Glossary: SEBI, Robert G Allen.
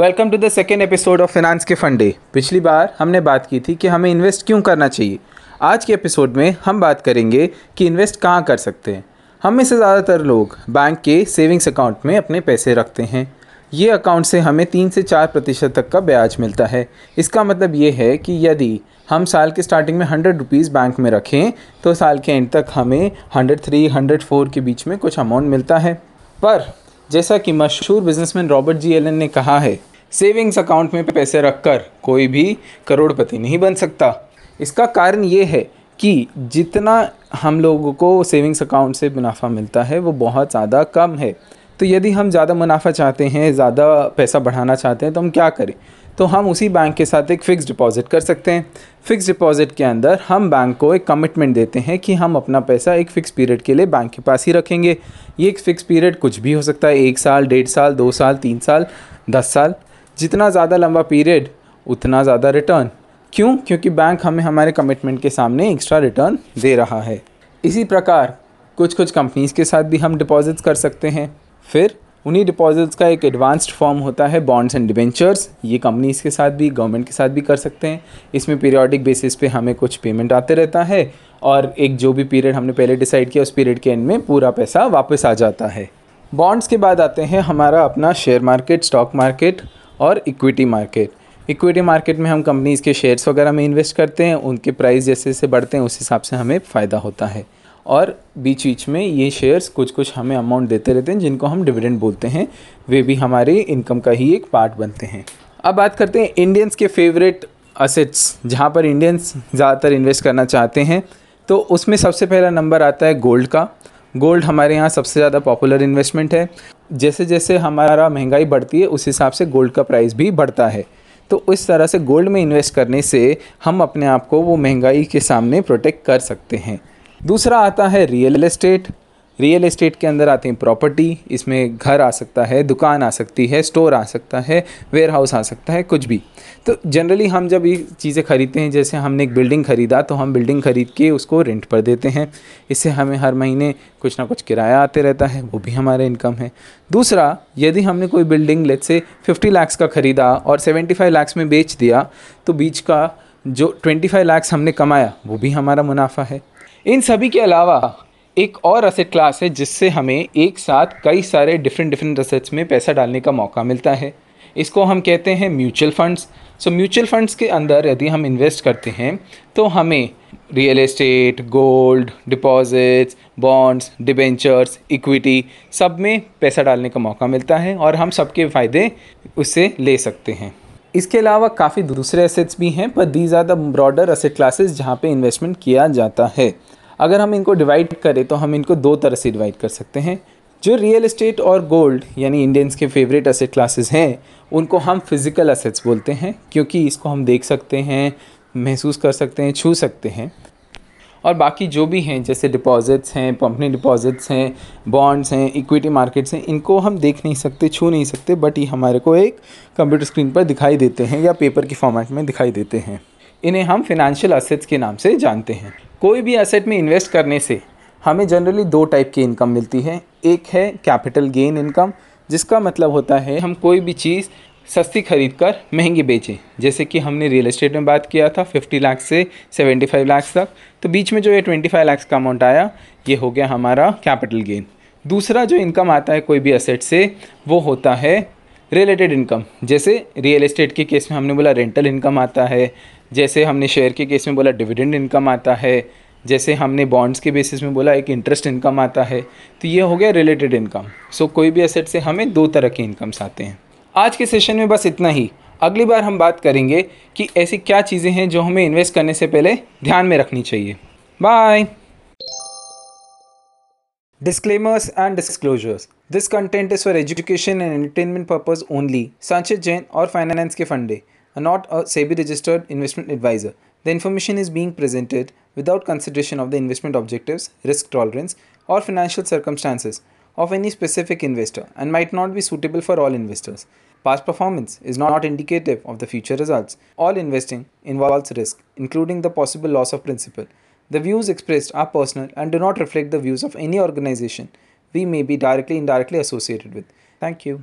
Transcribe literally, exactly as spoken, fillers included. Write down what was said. Welcome to the second episode of finance के फंडे। पिछली बार हमने बात की थी कि हमें इन्वेस्ट क्यों करना चाहिए। आज के एपिसोड में हम बात करेंगे कि इन्वेस्ट कहाँ कर सकते हैं। हम में से ज़्यादातर लोग बैंक के सेविंग्स अकाउंट में अपने पैसे रखते हैं। ये अकाउंट से हमें तीन से चार प्रतिशत तक का ब्याज मिलता है। इसका मतलब ये है कि यदि हम साल के स्टार्टिंग में हंड्रेड रुपीज़ बैंक में रखें तो साल के एंड तक हमें हंड्रेड थ्री हंड्रेड फोर के बीच में कुछ अमाउंट मिलता है। पर जैसा कि मशहूर बिजनेसमैन रॉबर्ट जी एलन ने कहा है, सेविंग्स अकाउंट में पैसे रखकर कोई भी करोड़पति नहीं बन सकता। इसका कारण ये है कि जितना हम लोगों को सेविंग्स अकाउंट से मुनाफा मिलता है वो बहुत ज़्यादा कम है। तो यदि हम ज़्यादा मुनाफा चाहते हैं, ज़्यादा पैसा बढ़ाना चाहते हैं, तो हम क्या करें? तो हम उसी बैंक के साथ एक फ़िक्स डिपॉज़िट कर सकते हैं। फ़िक्स डिपॉज़िट के अंदर हम बैंक को एक कमिटमेंट देते हैं कि हम अपना पैसा एक फ़िक्स पीरियड के लिए बैंक के पास ही रखेंगे। ये एक फ़िक्स पीरियड कुछ भी हो सकता है, एक साल, डेढ़ साल, दो साल, तीन साल, दस साल। जितना ज़्यादा लंबा पीरियड उतना ज़्यादा रिटर्न। क्यों? क्योंकि बैंक हमें हमारे कमिटमेंट के सामने एक्स्ट्रा रिटर्न दे रहा है। इसी प्रकार कुछ कुछ कंपनीज़ के साथ भी हम डिपॉजिट्स कर सकते हैं। फिर उन्हीं डिपॉजिट्स का एक एडवांस्ड फॉर्म होता है बॉन्ड्स एंड डिबेंचर्स। ये कंपनीज़ के साथ भी, गवर्नमेंट के साथ भी कर सकते हैं। इसमें पीरियडिक बेसिस पे हमें कुछ पेमेंट आते रहता है और एक जो भी पीरियड हमने पहले डिसाइड किया उस पीरियड के एंड में पूरा पैसा वापस आ जाता है। बॉन्ड्स के बाद आते हैं हमारा अपना शेयर मार्केट, स्टॉक मार्केट और इक्विटी मार्केट। इक्विटी मार्केट में हम कंपनीज़ के शेयर्स वगैरह में इन्वेस्ट करते हैं। उनके प्राइस जैसे जैसे बढ़ते हैं उस हिसाब से हमें फ़ायदा होता है। और बीच बीच में ये शेयर्स कुछ कुछ हमें अमाउंट देते रहते हैं जिनको हम डिविडेंड बोलते हैं। वे भी हमारे इनकम का ही एक पार्ट बनते हैं। अब बात करते हैं इंडियंस के फेवरेट असेट्स, जहाँ पर इंडियंस ज़्यादातर इन्वेस्ट करना चाहते हैं। तो उसमें सबसे पहला नंबर आता है गोल्ड का। गोल्ड हमारे यहाँ सबसे ज़्यादा पॉपुलर इन्वेस्टमेंट है। जैसे जैसे हमारा महंगाई बढ़ती है उस हिसाब से गोल्ड का प्राइस भी बढ़ता है। तो इस तरह से गोल्ड में इन्वेस्ट करने से हम अपने आप को वो महंगाई के सामने प्रोटेक्ट कर सकते हैं। दूसरा आता है रियल एस्टेट। रियल एस्टेट के अंदर आते हैं प्रॉपर्टी। इसमें घर आ सकता है, दुकान आ सकती है, स्टोर आ सकता है, वेयर हाउस आ सकता है, कुछ भी। तो जनरली हम जब ये चीज़ें खरीदते हैं, जैसे हमने एक बिल्डिंग ख़रीदा तो हम बिल्डिंग ख़रीद के उसको रेंट पर देते हैं। इससे हमें हर महीने कुछ ना कुछ किराया आते रहता है, वो भी हमारा इनकम है। दूसरा, यदि हमने कोई building let's say fifty lakhs का ख़रीदा और सेवेंटी फाइव लैक्स में बेच दिया तो बीच का जो ट्वेंटी फाइव लैक्स हमने कमाया वो भी हमारा मुनाफा है। इन सभी के अलावा एक और असेट क्लास है जिससे हमें एक साथ कई सारे डिफरेंट डिफरेंट असेट्स में पैसा डालने का मौका मिलता है। इसको हम कहते हैं mutual funds. So mutual funds के अंदर यदि हम इन्वेस्ट करते हैं तो हमें real estate, gold, deposits, bonds, debentures, equity सब में पैसा डालने का मौका मिलता है और हम सबके फ़ायदे उससे ले सकते हैं। इसके अलावा काफ़ी दूसरे असेट्स भी हैं, पर these are the broader asset classes जहाँ पे इन्वेस्टमेंट किया जाता है। अगर हम इनको डिवाइड करें तो हम इनको दो तरह से डिवाइड कर सकते हैं। जो रियल एस्टेट और गोल्ड यानी इंडियंस के फेवरेट असेट क्लासेस हैं उनको हम फिज़िकल असेट्स बोलते हैं, क्योंकि इसको हम देख सकते हैं, महसूस कर सकते हैं, छू सकते हैं। और बाकी जो भी हैं जैसे डिपॉजिट्स हैं, कंपनी डिपॉजिट्स हैं, बॉन्ड्स हैं, इक्विटी मार्केट्स हैं, इनको हम देख नहीं सकते, छू नहीं सकते, बट ये हमारे को एक कंप्यूटर स्क्रीन पर दिखाई देते हैं या पेपर के फॉर्मेट में दिखाई देते हैं। इन्हें हम फिनेंशियल असेट्स के नाम से जानते हैं। कोई भी असेट में इन्वेस्ट करने से हमें जनरली दो टाइप की इनकम मिलती है। एक है कैपिटल गेन इनकम, जिसका मतलब होता है हम कोई भी चीज़ सस्ती खरीद कर महंगी बेचें। जैसे कि हमने रियल एस्टेट में बात किया था पचास लाख से पचहत्तर लाख तक, तो बीच में जो ये पच्चीस लाख का अमाउंट आया ये हो गया हमारा कैपिटल गेन। दूसरा जो इनकम आता है कोई भी असेट से वो होता है रिलेटेड इनकम। जैसे रियल एस्टेट के केस में हमने बोला रेंटल इनकम आता है, जैसे हमने शेयर के केस में बोला डिविडेंड इनकम आता है, जैसे हमने बॉन्ड्स के बेसिस में बोला एक इंटरेस्ट इनकम आता है। तो ये हो गया रिलेटेड इनकम। सो कोई भी असेट से हमें दो तरह के इनकम्स आते हैं। आज के सेशन में बस इतना ही। अगली बार हम बात करेंगे कि ऐसी क्या चीज़ें हैं जो हमें इन्वेस्ट करने से पहले ध्यान में रखनी चाहिए। Bye. Disclaimers and disclosures. This content is for education and entertainment purpose only. Sanchit Jain or Finance Ke Funde are not a S E B I registered investment advisor. The information is being presented without consideration of the investment objectives, risk tolerance or financial circumstances of any specific investor and might not be suitable for all investors. Past performance is not indicative of the future results. All investing involves risk, including the possible loss of principal. The views expressed are personal and do not reflect the views of any organization we may be directly or indirectly associated with. Thank you.